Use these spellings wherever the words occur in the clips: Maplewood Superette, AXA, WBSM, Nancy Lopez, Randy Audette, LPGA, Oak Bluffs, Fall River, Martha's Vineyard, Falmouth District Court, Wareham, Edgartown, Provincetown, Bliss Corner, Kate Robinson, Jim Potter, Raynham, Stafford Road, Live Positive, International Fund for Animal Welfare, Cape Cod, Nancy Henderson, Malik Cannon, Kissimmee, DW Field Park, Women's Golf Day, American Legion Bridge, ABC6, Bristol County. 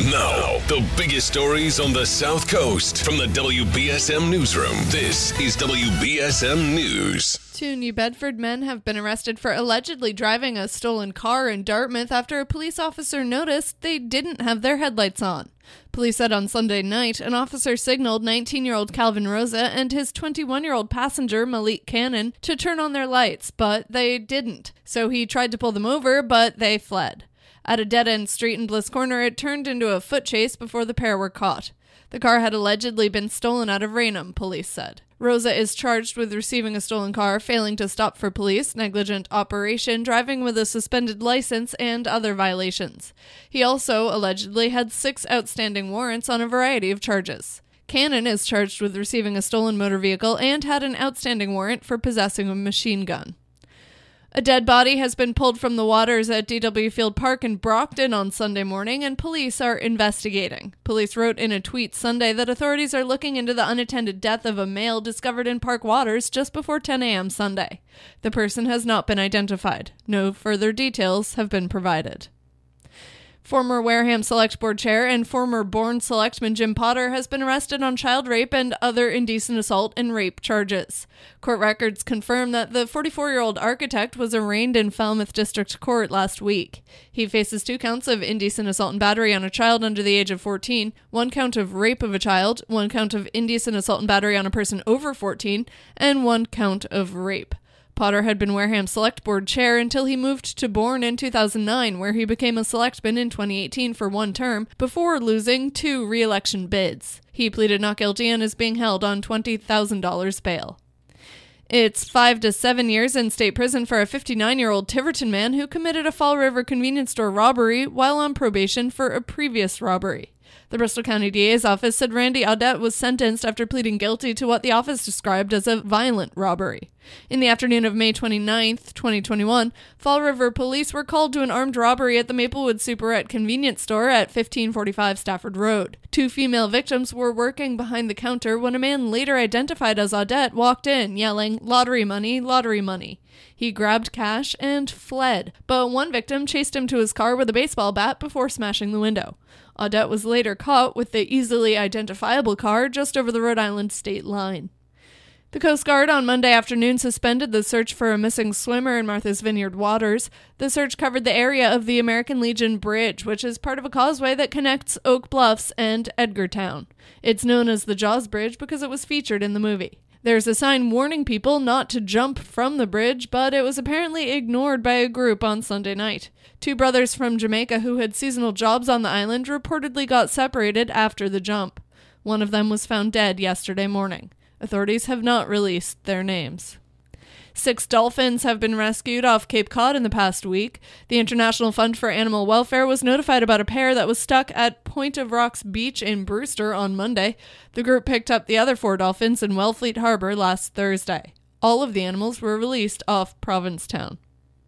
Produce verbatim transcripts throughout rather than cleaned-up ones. Now, the biggest stories on the South Coast from the W B S M Newsroom. This is W B S M News. Two New Bedford men have been arrested for allegedly driving a stolen car in Dartmouth after a police officer noticed they didn't have their headlights on. Police said on Sunday night, an officer signaled nineteen-year-old Calvin Rosa and his twenty-one-year-old passenger, Malik Cannon, to turn on their lights, but they didn't. So he tried to pull them over, but they fled. At a dead-end street in Bliss Corner, it turned into a foot chase before the pair were caught. The car had allegedly been stolen out of Raynham, police said. Rosa is charged with receiving a stolen car, failing to stop for police, negligent operation, driving with a suspended license, and other violations. He also allegedly had six outstanding warrants on a variety of charges. Cannon is charged with receiving a stolen motor vehicle and had an outstanding warrant for possessing a machine gun. A dead body has been pulled from the waters at D W Field Park in Brockton on Sunday morning, and police are investigating. Police wrote in a tweet Sunday that authorities are looking into the unattended death of a male discovered in park waters just before ten a.m. Sunday. The person has not been identified. No further details have been provided. Former Wareham Select Board Chair and former Bourne Selectman Jim Potter has been arrested on child rape and other indecent assault and rape charges. Court records confirm that the forty-four-year-old architect was arraigned in Falmouth District Court last week. He faces two counts of indecent assault and battery on a child under the age of fourteen, one count of rape of a child, one count of indecent assault and battery on a person over fourteen, and one count of rape. Potter had been Wareham Select Board Chair until he moved to Bourne in two thousand nine, where he became a selectman in twenty eighteen for one term, before losing two re-election bids. He pleaded not guilty and is being held on twenty thousand dollars bail. It's five to seven years in state prison for a fifty-nine-year-old Tiverton man who committed a Fall River convenience store robbery while on probation for a previous robbery. The Bristol County D A's office said Randy Audette was sentenced after pleading guilty to what the office described as a violent robbery. In the afternoon of May twenty-ninth, twenty twenty-one, Fall River police were called to an armed robbery at the Maplewood Superette convenience store at fifteen forty-five Stafford Road. Two female victims were working behind the counter when a man later identified as Audette walked in, yelling, "Lottery money, lottery money." He grabbed cash and fled, but one victim chased him to his car with a baseball bat before smashing the window. Audette was later caught with the easily identifiable car just over the Rhode Island state line. The Coast Guard on Monday afternoon suspended the search for a missing swimmer in Martha's Vineyard waters. The search covered the area of the American Legion Bridge, which is part of a causeway that connects Oak Bluffs and Edgartown. It's known as the Jaws Bridge because it was featured in the movie. There's a sign warning people not to jump from the bridge, but it was apparently ignored by a group on Sunday night. Two brothers from Jamaica who had seasonal jobs on the island reportedly got separated after the jump. One of them was found dead yesterday morning. Authorities have not released their names. Six dolphins have been rescued off Cape Cod in the past week. The International Fund for Animal Welfare was notified about a pair that was stuck at Point of Rocks Beach in Brewster on Monday. The group picked up the other four dolphins in Wellfleet Harbor last Thursday. All of the animals were released off Provincetown.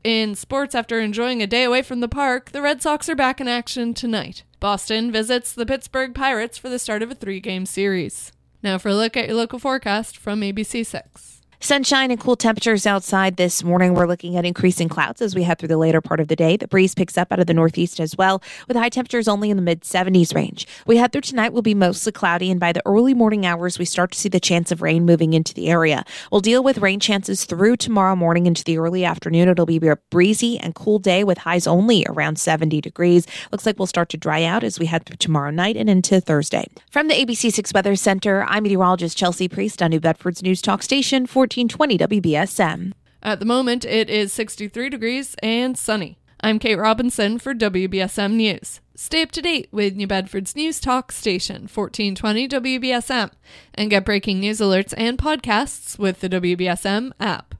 In sports, after enjoying a day away from the park, the Red Sox are back in action tonight. Boston visits the Pittsburgh Pirates for the start of a three-game series. Now for a look at your local forecast from A B C six. Sunshine and cool temperatures outside this morning. We're looking at increasing clouds as we head through the later part of the day. The breeze picks up out of the northeast as well, with high temperatures only in the mid-seventies range. We head through tonight will be mostly cloudy, and by the early morning hours, we start to see the chance of rain moving into the area. We'll deal with rain chances through tomorrow morning into the early afternoon. It'll be a breezy and cool day with highs only around seventy degrees. Looks like we'll start to dry out as we head through tomorrow night and into Thursday. From the A B C six Weather Center, I'm meteorologist Chelsea Priest on New Bedford's News Talk Station, fourteen twenty W B S M. At the moment, it is sixty-three degrees and sunny. I'm Kate Robinson for W B S M News. Stay up to date with New Bedford's News Talk Station, fourteen twenty W B S M, and get breaking news alerts and podcasts with the W B S M app.